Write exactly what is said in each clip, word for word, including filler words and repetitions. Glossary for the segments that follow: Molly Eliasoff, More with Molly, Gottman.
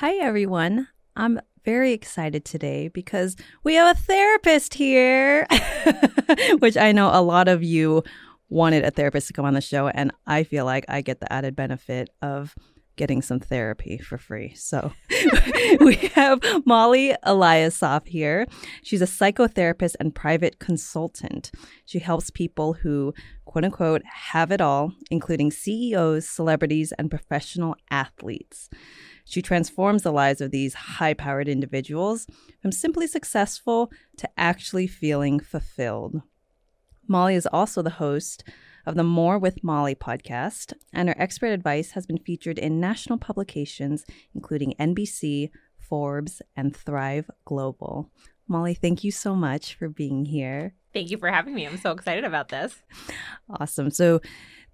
Hi, everyone. I'm very excited today because we have a therapist here, which I know a lot of you wanted a therapist to come on the show. And I feel like I get the added benefit of getting some therapy for free. So we have Molly Eliasoff here. She's a psychotherapist and private consultant. She helps people who, quote unquote, have it all, including C E Os, celebrities, and professional athletes. She transforms the lives of these high-powered individuals from simply successful to actually feeling fulfilled. Molly is also the host of the More with Molly podcast, and her expert advice has been featured in national publications, including N B C, Forbes, and Thrive Global. Molly, thank you so much for being here. Thank you for having me. I'm so excited about this. Awesome. So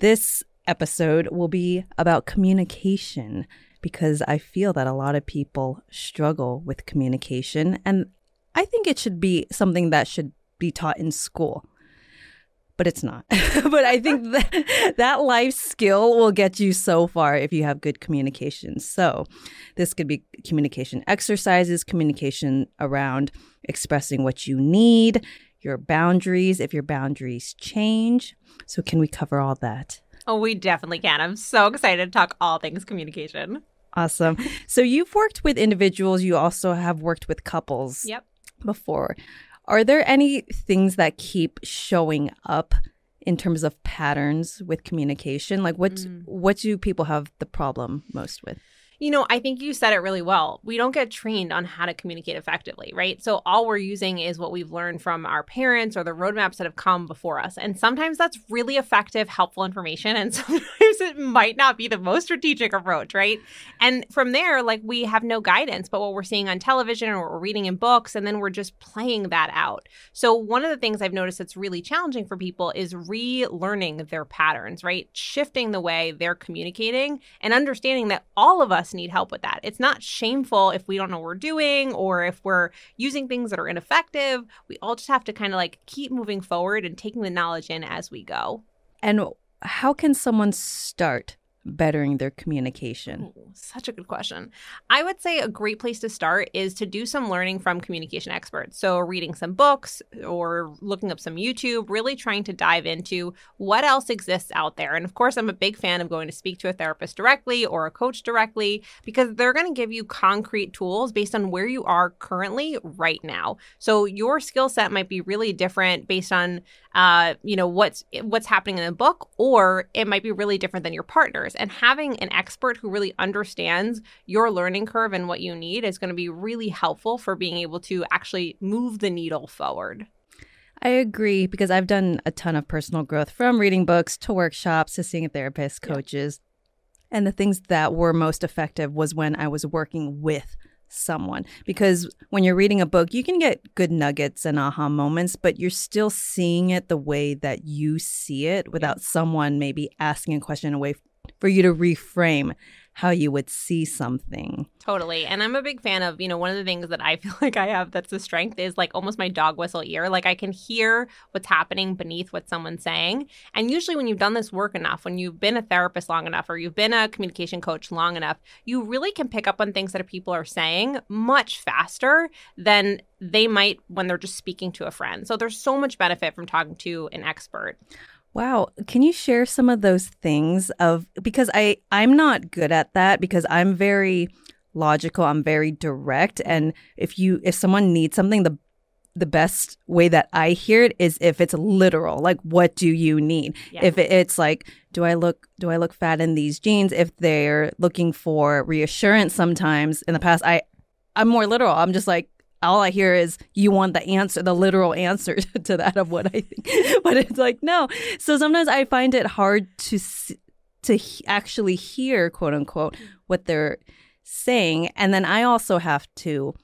this episode will be about communication, because I feel that a lot of people struggle with communication, and I think it should be something that should be taught in school, but it's not. But I think that, that life skill will get you so far if you have good communication. So this could be communication exercises, communication around expressing what you need, your boundaries, if your boundaries change. So can we cover all that? Oh, we definitely can. I'm so excited to talk all things communication. Awesome. So you've worked with individuals. You also have worked with couples. Yep. Before. Are there any things that keep showing up in terms of patterns with communication? Like what, mm. what do people have the problem most with? You know, I think you said it really well. We don't get trained on how to communicate effectively, right? So all we're using is what we've learned from our parents or the roadmaps that have come before us. And sometimes that's really effective, helpful information. And sometimes it might not be the most strategic approach, right? And from there, like, we have no guidance but what we're seeing on television or what we're reading in books, and then we're just playing that out. So one of the things I've noticed that's really challenging for people is relearning their patterns, right? Shifting the way they're communicating and understanding that all of us need help with that. It's not shameful if we don't know what we're doing or if we're using things that are ineffective. We all just have to kind of like keep moving forward and taking the knowledge in as we go. And how can someone start bettering their communication? Ooh, such a good question. I would say a great place to start is to do some learning from communication experts. So reading some books or looking up some YouTube, really trying to dive into what else exists out there. And of course, I'm a big fan of going to speak to a therapist directly or a coach directly, because they're going to give you concrete tools based on where you are currently right now. So your skill set might be really different based on Uh, you know, what's what's happening in the book, or it might be really different than your partner's. And having an expert who really understands your learning curve and what you need is going to be really helpful for being able to actually move the needle forward. I agree, because I've done a ton of personal growth, from reading books to workshops to seeing therapists, coaches. Yeah. And the things that were most effective was when I was working with someone, because when you're reading a book, you can get good nuggets and aha moments, but you're still seeing it the way that you see it without someone maybe asking a question in a way for you to reframe how you would see something. Totally. And I'm a big fan of, you know, one of the things that I feel like I have that's a strength is like almost my dog whistle ear. Like I can hear what's happening beneath what someone's saying. And usually when you've done this work enough, when you've been a therapist long enough or you've been a communication coach long enough, you really can pick up on things that people are saying much faster than they might when they're just speaking to a friend. So there's so much benefit from talking to an expert. Wow. Can you share some of those things of, because I, I'm not good at that, because I'm very logical. I'm very direct. And if you if someone needs something, the the best way that I hear it is if it's literal, like, what do you need? Yeah. If it's like, do I look do I look fat in these jeans? If they're looking for reassurance sometimes in the past, I, I'm more literal. I'm just like, all I hear is you want the answer, the literal answer to that of what I think. But it's like, no. So sometimes I find it hard to to actually hear, quote unquote, what they're saying. And then I also have to,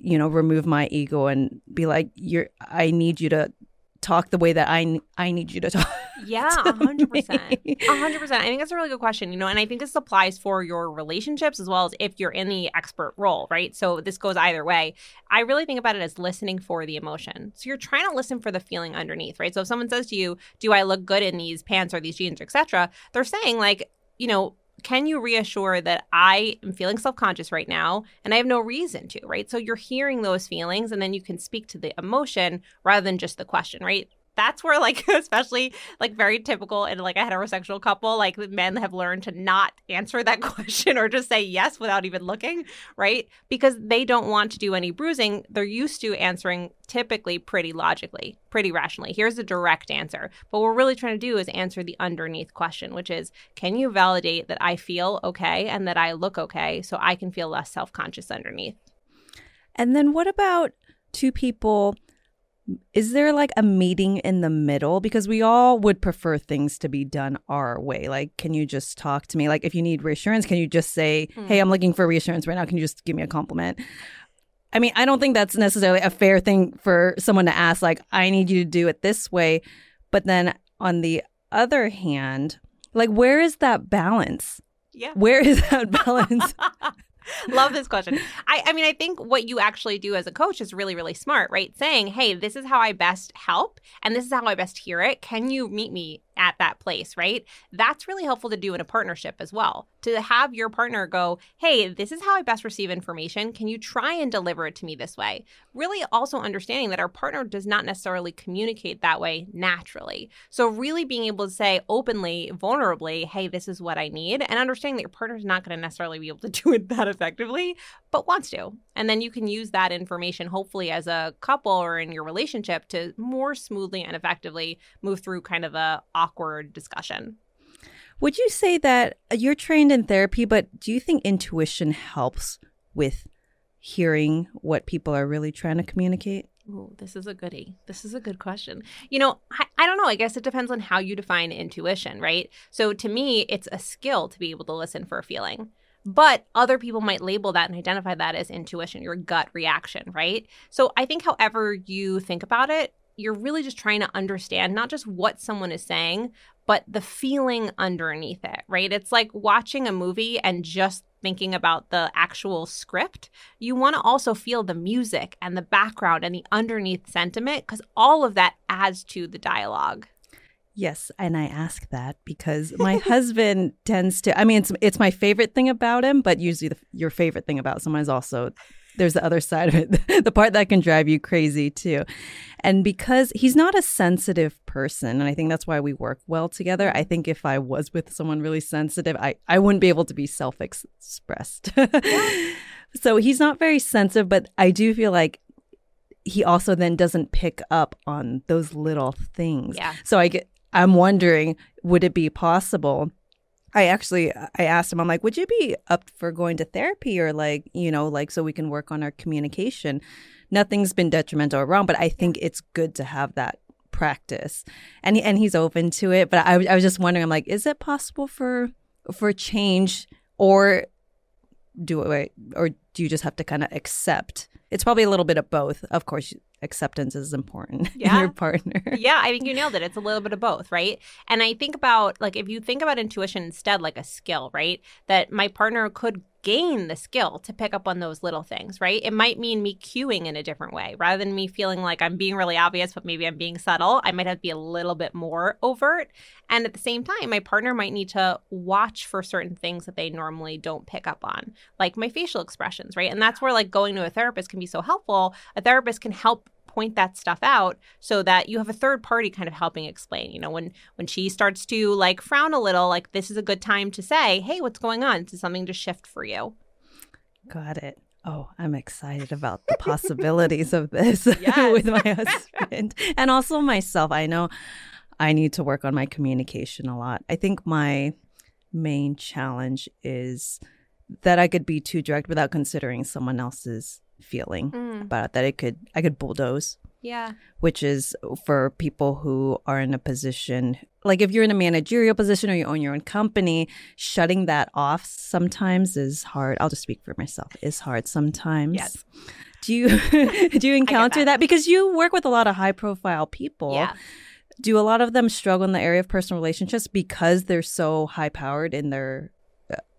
you know, remove my ego and be like, you're, I need you to talk the way that I, I need you to talk. Yeah, one hundred percent. one hundred percent. I think that's a really good question, you know, and I think this applies for your relationships as well as if you're in the expert role, right? So this goes either way. I really think about it as listening for the emotion. So you're trying to listen for the feeling underneath, right? So if someone says to you, do I look good in these pants or these jeans, et cetera, they're saying like, you know, can you reassure that I am feeling self-conscious right now and I have no reason to, right? So you're hearing those feelings and then you can speak to the emotion rather than just the question, right? That's where, like, especially, like, very typical in, like, a heterosexual couple, like, men have learned to not answer that question or just say yes without even looking, right? Because they don't want to do any bruising. They're used to answering typically pretty logically, pretty rationally. Here's the direct answer. But what we're really trying to do is answer the underneath question, which is, can you validate that I feel okay and that I look okay so I can feel less self-conscious underneath? And then what about two people... Is there like a meeting in the middle? Because we all would prefer things to be done our way. Like, can you just talk to me? Like, if you need reassurance, can you just say, mm. hey, I'm looking for reassurance right now. Can you just give me a compliment? I mean, I don't think that's necessarily a fair thing for someone to ask. Like, I need you to do it this way. But then on the other hand, like, where is that balance? Yeah. Where is that balance? Love this question. I, I mean, I think what you actually do as a coach is really, really smart, right? Saying, hey, this is how I best help and this is how I best hear it. Can you meet me at that place, right? That's really helpful to do in a partnership as well. To have your partner go, hey, this is how I best receive information. Can you try and deliver it to me this way? Really also understanding that our partner does not necessarily communicate that way naturally. So really being able to say openly, vulnerably, hey, this is what I need. And understanding that your partner is not going to necessarily be able to do it that effectively, but wants to. And then you can use that information, hopefully as a couple or in your relationship, to more smoothly and effectively move through kind of a awkward discussion. Would you say that you're trained in therapy, but do you think intuition helps with hearing what people are really trying to communicate? Ooh, this is a goodie. This is a good question. You know, I, I don't know. I guess it depends on how you define intuition, right? So to me, it's a skill to be able to listen for a feeling. But other people might label that and identify that as intuition, your gut reaction, right? So I think however you think about it, you're really just trying to understand not just what someone is saying, but the feeling underneath it, right? It's like watching a movie and just thinking about the actual script. You want to also feel the music and the background and the underneath sentiment, because all of that adds to the dialogue. Yes, and I ask that because my husband tends to, I mean, it's it's my favorite thing about him, but usually the, your favorite thing about someone is also, there's the other side of it, the part that can drive you crazy too. And because he's not a sensitive person, and I think that's why we work well together, I think if I was with someone really sensitive, I, I wouldn't be able to be self-expressed. So he's not very sensitive, but I do feel like he also then doesn't pick up on those little things. Yeah. So I get, I'm wondering, would it be possible? I actually, I asked him, I'm like, would you be up for going to therapy or like, you know, like so we can work on our communication? Nothing's been detrimental or wrong, but I think it's good to have that practice. And and he's open to it. But I, I was just wondering, I'm like, is it possible for for change or do it or do you just have to kind of accept? It's probably a little bit of both. Of course, acceptance is important yeah. in your partner. Yeah, I think you nailed it. It's a little bit of both, right? And I think about, like, if you think about intuition instead like a skill, right, that my partner could gain the skill to pick up on those little things, right? It might mean me cueing in a different way. Rather than me feeling like I'm being really obvious, but maybe I'm being subtle, I might have to be a little bit more overt. And at the same time, my partner might need to watch for certain things that they normally don't pick up on, like my facial expressions, right? And that's where, like, going to a therapist can be so helpful. A therapist can help point that stuff out so that you have a third party kind of helping explain, you know, when when she starts to like frown a little, like this is a good time to say, hey, what's going on? This is something to shift for you. Got it. Oh, I'm excited about the possibilities of this yes. with my husband and also myself. I know I need to work on my communication a lot. I think my main challenge is that I could be too direct without considering someone else's feeling mm. about that. It could I could bulldoze, yeah, which is for people who are in a position like if you're in a managerial position or you own your own company, shutting that off sometimes is hard. I'll just speak for myself. It's hard sometimes. Yes. Do you do you encounter that. that because you work with a lot of high profile people? Yeah. Do a lot of them struggle in the area of personal relationships because they're so high powered in their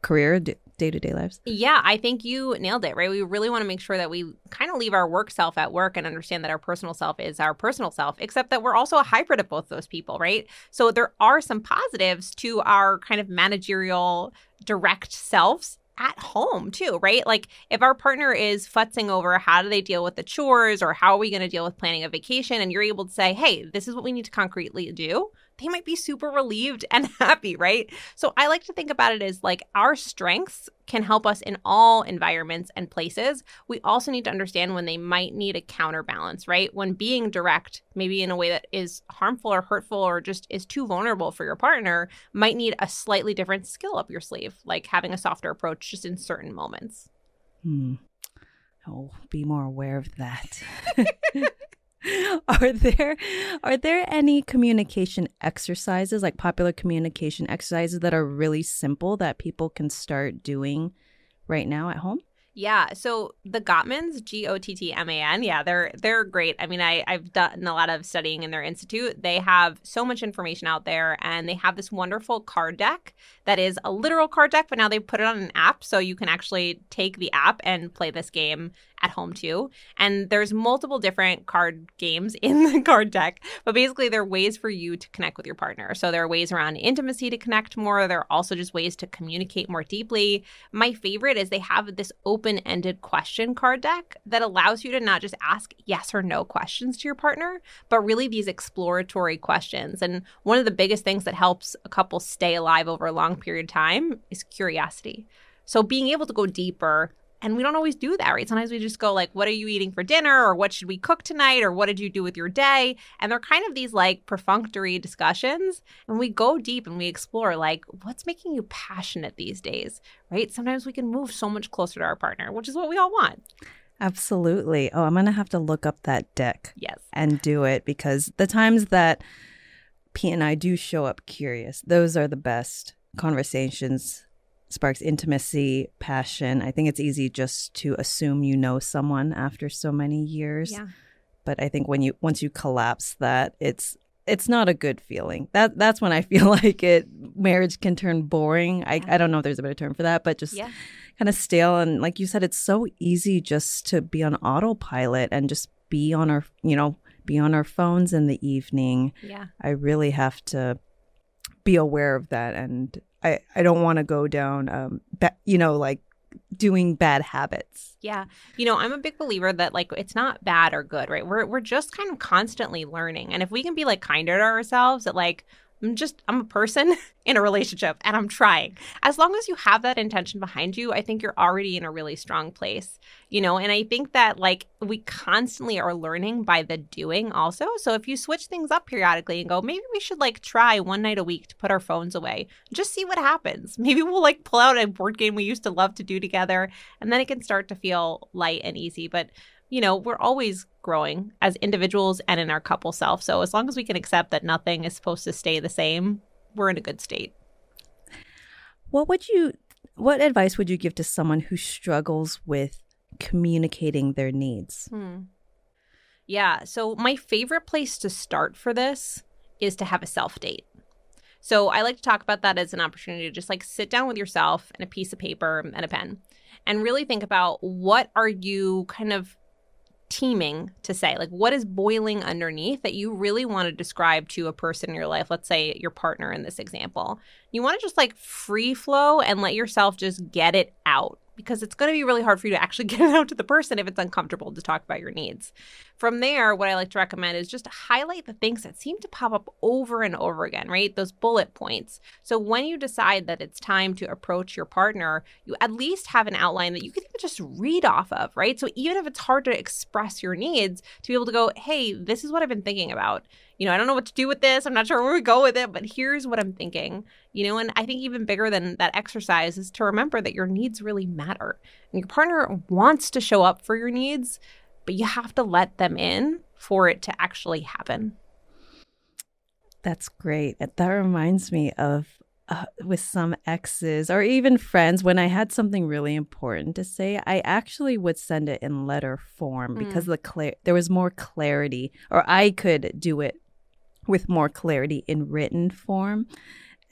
career? Do, day-to-day lives. Yeah, I think you nailed it, right? We really want to make sure that we kind of leave our work self at work and understand that our personal self is our personal self, except that we're also a hybrid of both those people, right? So there are some positives to our kind of managerial direct selves at home too, right? Like if our partner is futzing over how do they deal with the chores or how are we going to deal with planning a vacation, and you're able to say, hey, this is what we need to concretely do, they might be super relieved and happy, right? So I like to think about it as like our strengths can help us in all environments and places. We also need to understand when they might need a counterbalance, right? When being direct, maybe in a way that is harmful or hurtful or just is too vulnerable for your partner, might need a slightly different skill up your sleeve, like having a softer approach just in certain moments. Hmm. Oh, be more aware of that. Are there are there any communication exercises, like popular communication exercises that are really simple that people can start doing right now at home? Yeah. So the Gottmans, G O T T M A N. Yeah, they're they're great. I mean, I, I've done a lot of studying in their institute. They have so much information out there, and they have this wonderful card deck that is a literal card deck, but now they put it on an app. So you can actually take the app and play this game at home too. And there's multiple different card games in the card deck, but basically there are ways for you to connect with your partner. So there are ways around intimacy to connect more. There are also just ways to communicate more deeply. My favorite is they have this open-ended question card deck that allows you to not just ask yes or no questions to your partner, but really these exploratory questions. And one of the biggest things that helps a couple stay alive over a long period of time is curiosity. So being able to go deeper. And we don't always do that, right? Sometimes we just go like, what are you eating for dinner? Or what should we cook tonight? Or what did you do with your day? And they're kind of these like perfunctory discussions. And we go deep and we explore like, what's making you passionate these days, right? Sometimes we can move so much closer to our partner, which is what we all want. Absolutely. Oh, I'm going to have to look up that deck. Yes. And do it, because the times that Pete and I do show up curious, those are the best conversations. Sparks intimacy, passion. I think it's easy just to assume you know someone after so many years. Yeah. But I think when you once you collapse that, it's it's not a good feeling. That that's when I feel like it marriage can turn boring. I, I don't know if there's a better term for that, but just yeah. kind of stale. And like you said, it's so easy just to be on autopilot and just be on our you know, be on our phones in the evening. Yeah. I really have to be aware of that, and I, I don't want to go down, um, ba- you know, like doing bad habits. Yeah. You know, I'm a big believer that like it's not bad or good, right? We're we're just kind of constantly learning. And if we can be like kinder to ourselves that like I'm just I'm a person in a relationship and I'm trying. As long as you have that intention behind you, I think you're already in a really strong place, you know, and I think that like we constantly are learning by the doing also. So if you switch things up periodically and go, maybe we should like try one night a week to put our phones away, just see what happens. Maybe we'll like pull out a board game we used to love to do together, and then it can start to feel light and easy. But you know, we're always growing as individuals and in our couple self. So as long as we can accept that nothing is supposed to stay the same, we're in a good state. What would you, what advice would you give to someone who struggles with communicating their needs? Hmm. Yeah. So my favorite place to start for this is to have a self-date. So I like to talk about that as an opportunity to just like sit down with yourself and a piece of paper and a pen and really think about what are you kind of teeming to say, like what is boiling underneath that you really want to describe to a person in your life, let's say your partner in this example. You want to just like free flow and let yourself just get it out, because it's going to be really hard for you to actually get it out to the person if it's uncomfortable to talk about your needs. From there, what I like to recommend is just highlight the things that seem to pop up over and over again, right? Those bullet points. So when you decide that it's time to approach your partner, you at least have an outline that you can even just read off of, right? So even if it's hard to express your needs, to be able to go, hey, this is what I've been thinking about. You know, I don't know what to do with this. I'm not sure where we go with it, but here's what I'm thinking. You know, and I think even bigger than that exercise is to remember that your needs really matter. And your partner wants to show up for your needs, but you have to let them in for it to actually happen. That's great. That reminds me of uh, with some exes or even friends, when I had something really important to say, I actually would send it in letter form because mm. the cla- there was more clarity, or I could do it with more clarity in written form.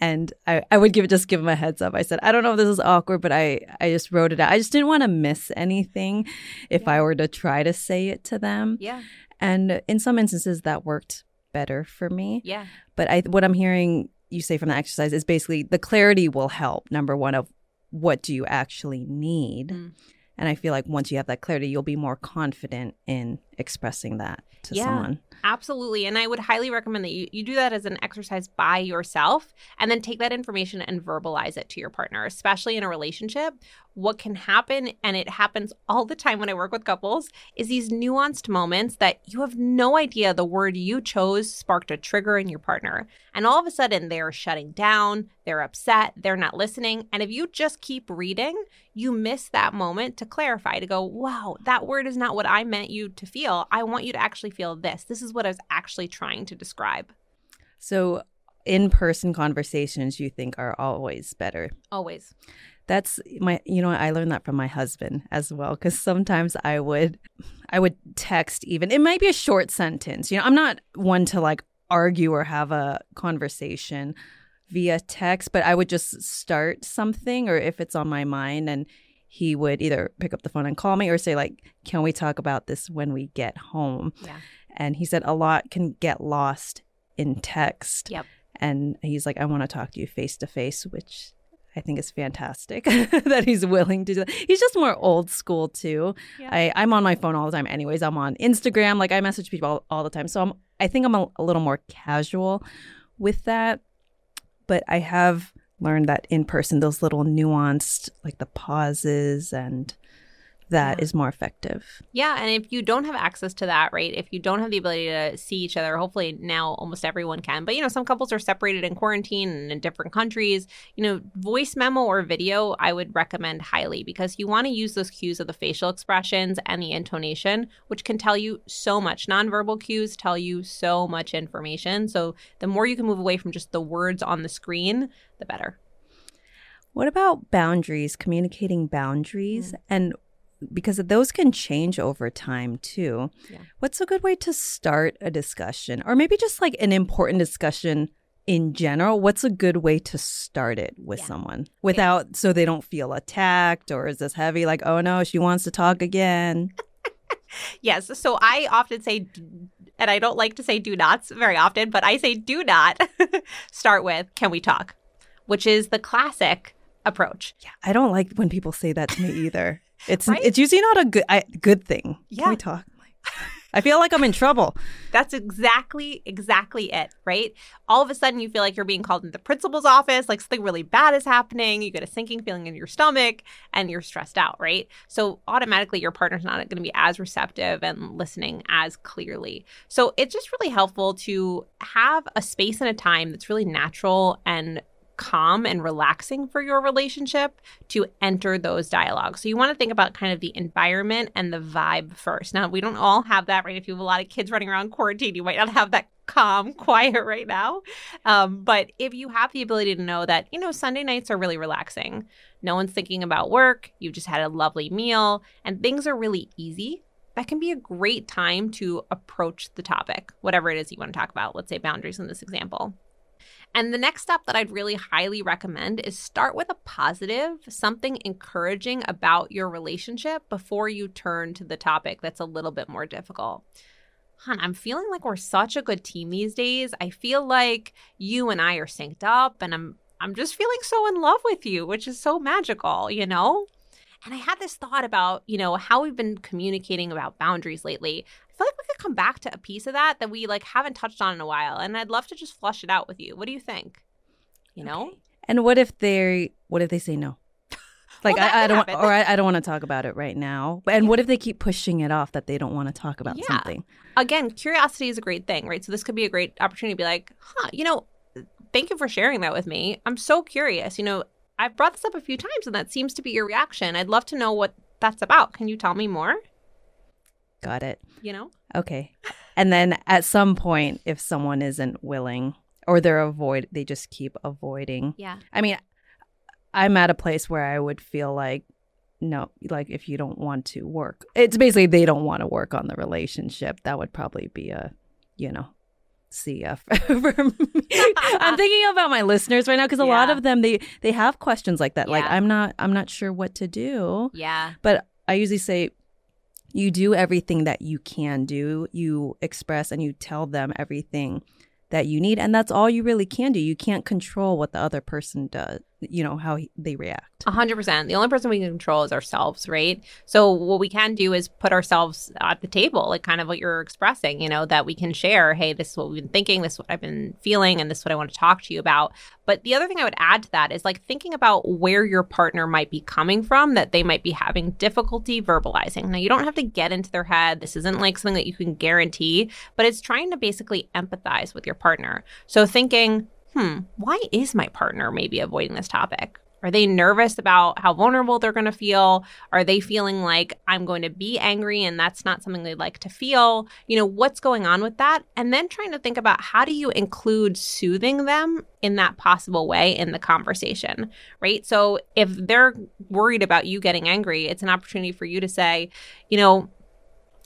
And I, I would give just give him a heads up. I said, I don't know if this is awkward, but I, I just wrote it out. I just didn't want to miss anything if yeah. I were to try to say it to them. Yeah. And in some instances, that worked better for me. Yeah. But I, what I'm hearing you say from the exercise is basically the clarity will help, number one, of what do you actually need. Mm. And I feel like once you have that clarity, you'll be more confident in expressing that to yeah, someone. Absolutely. And I would highly recommend that you, you do that as an exercise by yourself and then take that information and verbalize it to your partner, especially in a relationship. What can happen, and it happens all the time when I work with couples, is these nuanced moments that you have no idea the word you chose sparked a trigger in your partner. And all of a sudden, they're shutting down, they're upset, they're not listening. And if you just keep reading, you miss that moment to clarify, to go, wow, that word is not what I meant you to feel. I want you to actually feel this. This is what I was actually trying to describe. So in-person conversations you think are always better? Always. That's my, you know, I learned that from my husband as well, because sometimes I would, I would text even. It might be a short sentence. You know, I'm not one to like argue or have a conversation via text, but I would just start something, or if it's on my mind, and he would either pick up the phone and call me or say like, can we talk about this when we get home? Yeah. And he said a lot can get lost in text. Yep. And he's like, I want to talk to you face to face, which I think is fantastic that he's willing to do that. He's just more old school too. Yeah. I, I'm on my phone all the time anyways. I'm on Instagram. Like I message people all, all the time. So I'm, I think I'm a, a little more casual with that. But I have learned that in person, those little nuanced, like the pauses and that yeah. is more effective. Yeah. And if you don't have access to that, right, if you don't have the ability to see each other, hopefully now almost everyone can. But, you know, some couples are separated in quarantine and in different countries. You know, voice memo or video, I would recommend highly, because you want to use those cues of the facial expressions and the intonation, which can tell you so much. Nonverbal cues tell you so much information. So the more you can move away from just the words on the screen, the better. What about boundaries, communicating boundaries? Mm-hmm. And because those can change over time too. Yeah. What's a good way to start a discussion, or maybe just like an important discussion in general? What's a good way to start it with yeah. someone without yeah. so they don't feel attacked, or is this heavy? Like, oh no, she wants to talk again. Yes. So I often say, and I don't like to say do nots very often, but I say do not start with, can we talk? Which is the classic approach. Yeah, I don't like when people say that to me either. It's right? It's usually not a good I, good thing. Yeah. Can we talk? I feel like I'm in trouble. That's exactly, exactly it, right? All of a sudden, you feel like you're being called into the principal's office, like something really bad is happening. You get a sinking feeling in your stomach and you're stressed out, right? So automatically, your partner's not going to be as receptive and listening as clearly. So it's just really helpful to have a space and a time that's really natural and calm and relaxing for your relationship to enter those dialogues. So you want to think about kind of the environment and the vibe first. Now, we don't all have that, right? If you have a lot of kids running around quarantine, you might not have that calm, quiet right now. Um, but if you have the ability to know that, you know, Sunday nights are really relaxing. No one's thinking about work. You just had a lovely meal and things are really easy. That can be a great time to approach the topic, whatever it is you want to talk about. Let's say boundaries in this example. And the next step that I'd really highly recommend is start with a positive, something encouraging about your relationship before you turn to the topic that's a little bit more difficult. Hon, I'm feeling like we're such a good team these days. I feel like you and I are synced up, and I'm I'm just feeling so in love with you, which is so magical, you know? And I had this thought about, you know, how we've been communicating about boundaries lately. I feel like we could come back to a piece of that that we like haven't touched on in a while. And I'd love to just flush it out with you. What do you think? You know? Okay. And what if they what if they say no? Like, well, I, I don't, or I, I don't want to talk about it right now. And yeah. what if they keep pushing it off, that they don't want to talk about yeah. something? Again, curiosity is a great thing, right? So this could be a great opportunity to be like, huh, you know, thank you for sharing that with me. I'm so curious. You know, I've brought this up a few times and that seems to be your reaction. I'd love to know what that's about. Can you tell me more? Got it. You know? Okay. And then at some point, if someone isn't willing, or they're avoid, they just keep avoiding. Yeah. I mean, I'm at a place where I would feel like, no, like if you don't want to work, it's basically they don't want to work on the relationship. That would probably be a, you know, see uh, for me. I'm thinking about my listeners right now because a yeah. lot of them, they they have questions like that. Yeah. Like, I'm not I'm not sure what to do. Yeah. But I usually say, you do everything that you can do. You express and you tell them everything that you need. And that's all you really can do. You can't control what the other person does, you know, how he, they react. A hundred percent. The only person we can control is ourselves, right? So what we can do is put ourselves at the table, like kind of what you're expressing, you know, that we can share, hey, this is what we've been thinking, this is what I've been feeling, and this is what I want to talk to you about. But the other thing I would add to that is like thinking about where your partner might be coming from, that they might be having difficulty verbalizing. Now, you don't have to get into their head. This isn't like something that you can guarantee, but it's trying to basically empathize with your partner. So thinking, hmm, why is my partner maybe avoiding this topic? Are they nervous about how vulnerable they're going to feel? Are they feeling like I'm going to be angry and that's not something they'd like to feel? You know, what's going on with that? And then trying to think about how do you include soothing them in that possible way in the conversation, right? So if they're worried about you getting angry, it's an opportunity for you to say, you know,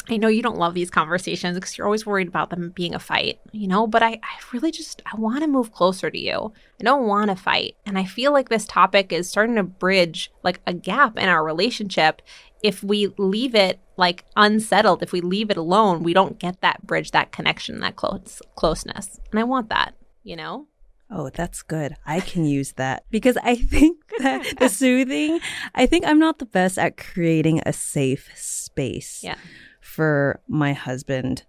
I know you don't love these conversations because you're always worried about them being a fight, you know, but I, I really just, I want to move closer to you. I don't want to fight. And I feel like this topic is starting to bridge like a gap in our relationship. If we leave it like unsettled, if we leave it alone, we don't get that bridge, that connection, that close closeness. And I want that, you know? Oh, that's good. I can use that because I think that the soothing, I think I'm not the best at creating a safe space. Yeah. For my husband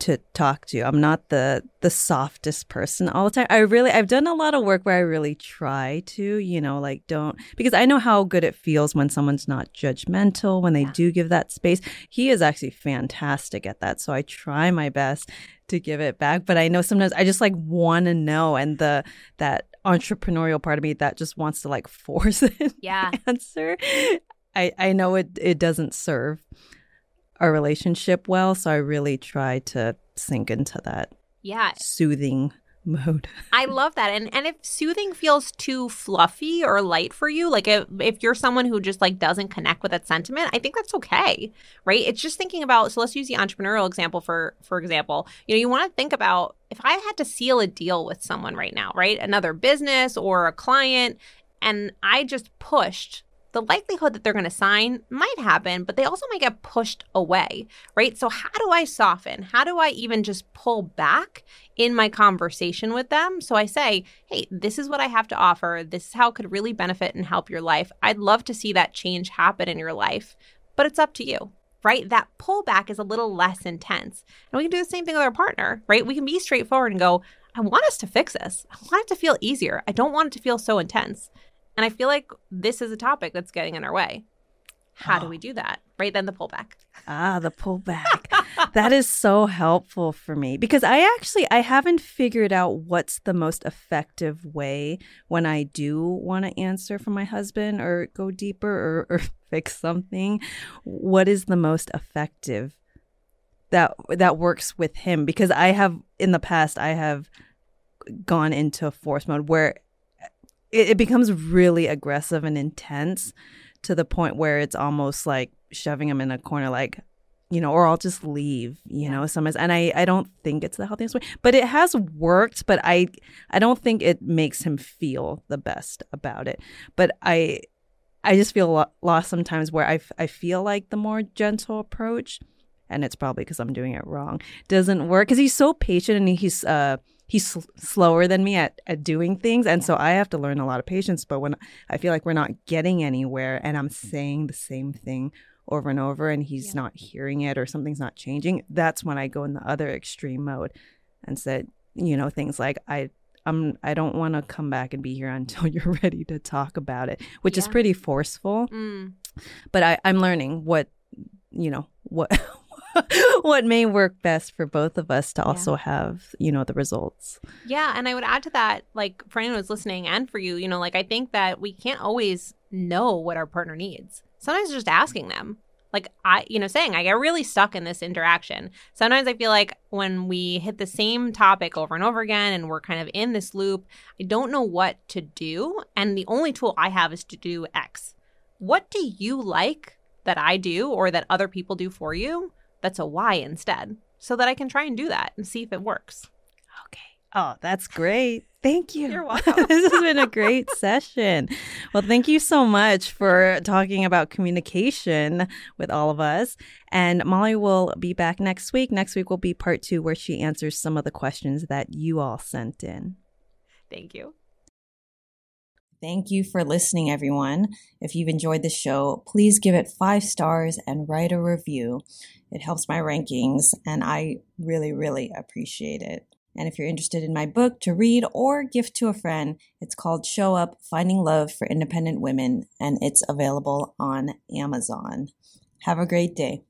to talk to. I'm not the the softest person all the time. I really, I've done a lot of work where I really try to, you know, like don't, because I know how good it feels when someone's not judgmental, when they yeah. do give that space. He is actually fantastic at that. So I try my best to give it back. But I know sometimes I just like want to know. And the, that entrepreneurial part of me that just wants to like force it. Yeah. answer. I, I know it, it doesn't serve our relationship well, so I really try to sink into that yeah. soothing mode. I love that. And and if soothing feels too fluffy or light for you, like if, if you're someone who just like doesn't connect with that sentiment, I think that's okay, right? It's just thinking about, so let's use the entrepreneurial example for, for example. You know, you want to think about if I had to seal a deal with someone right now, right? Another business or a client, and I just pushed, the likelihood that they're going to sign might happen, but they also might get pushed away, right? So how do I soften? How do I even just pull back in my conversation with them? So I say, hey, this is what I have to offer. This is how it could really benefit and help your life. I'd love to see that change happen in your life, but it's up to you, right? That pullback is a little less intense. And we can do the same thing with our partner, right? We can be straightforward and go, I want us to fix this. I want it to feel easier. I don't want it to feel so intense. And I feel like this is a topic that's getting in our way. How oh. do we do that? Right then, the pullback. Ah, the pullback. That is so helpful for me because I actually, I haven't figured out what's the most effective way when I do want to answer for my husband or go deeper or, or fix something. What is the most effective that that works with him? Because I have, in the past, I have gone into force mode where it becomes really aggressive and intense to the point where it's almost like shoving them in a corner, like, you know, or I'll just leave, you yeah. know, sometimes. And I, I don't think it's the healthiest way, but it has worked. But I I don't think it makes him feel the best about it. But I I just feel lost sometimes where I, I feel like the more gentle approach, and it's probably because I'm doing it wrong, doesn't work because he's so patient and he's uh He's sl- slower than me at, at doing things. And yeah. so I have to learn a lot of patience. But when I feel like we're not getting anywhere and I'm saying the same thing over and over and he's yeah. not hearing it or something's not changing, that's when I go in the other extreme mode and said, you know, things like I I'm, I don't want to come back and be here until you're ready to talk about it, which yeah. is pretty forceful. Mm. But I, I'm learning what, you know, what – what may work best for both of us to also yeah. have, you know, the results. Yeah. And I would add to that, like for anyone who's listening and for you, you know, like I think that we can't always know what our partner needs. Sometimes just asking them. Like I, you know, saying I get really stuck in this interaction. Sometimes I feel like when we hit the same topic over and over again and we're kind of in this loop, I don't know what to do. And the only tool I have is to do X. What do you like that I do or that other people do for you? That's a why instead, so that I can try and do that and see if it works. Okay. Oh, that's great. Thank you. You're welcome. This has been a great session. Well, thank you so much for talking about communication with all of us. And Molly will be back next week. Next week will be part two, where she answers some of the questions that you all sent in. Thank you. Thank you for listening, everyone. If you've enjoyed the show, please give it five stars and write a review. It helps my rankings, and I really, really appreciate it. And if you're interested in my book to read or gift to a friend, it's called Show Up, Finding Love for Independent Women, and it's available on Amazon. Have a great day.